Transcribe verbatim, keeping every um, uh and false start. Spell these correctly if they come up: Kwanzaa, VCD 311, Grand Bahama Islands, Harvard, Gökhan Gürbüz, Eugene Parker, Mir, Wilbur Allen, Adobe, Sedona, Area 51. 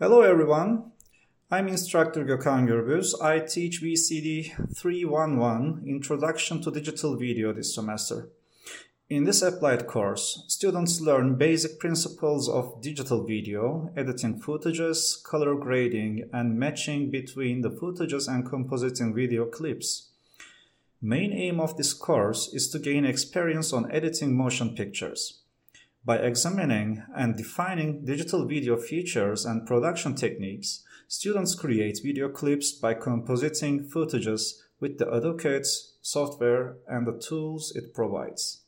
Hello everyone, I'm instructor Gökhan Gürbüz. I teach V C D three eleven, Introduction to Digital Video this semester. In this applied course, students learn basic principles of digital video, editing footages, color grading, and matching between the footages and compositing video clips. Main aim of this course is to gain experience on editing motion pictures. By examining and defining digital video features and production techniques, students create video clips by compositing footages with the Adobe software and the tools it provides.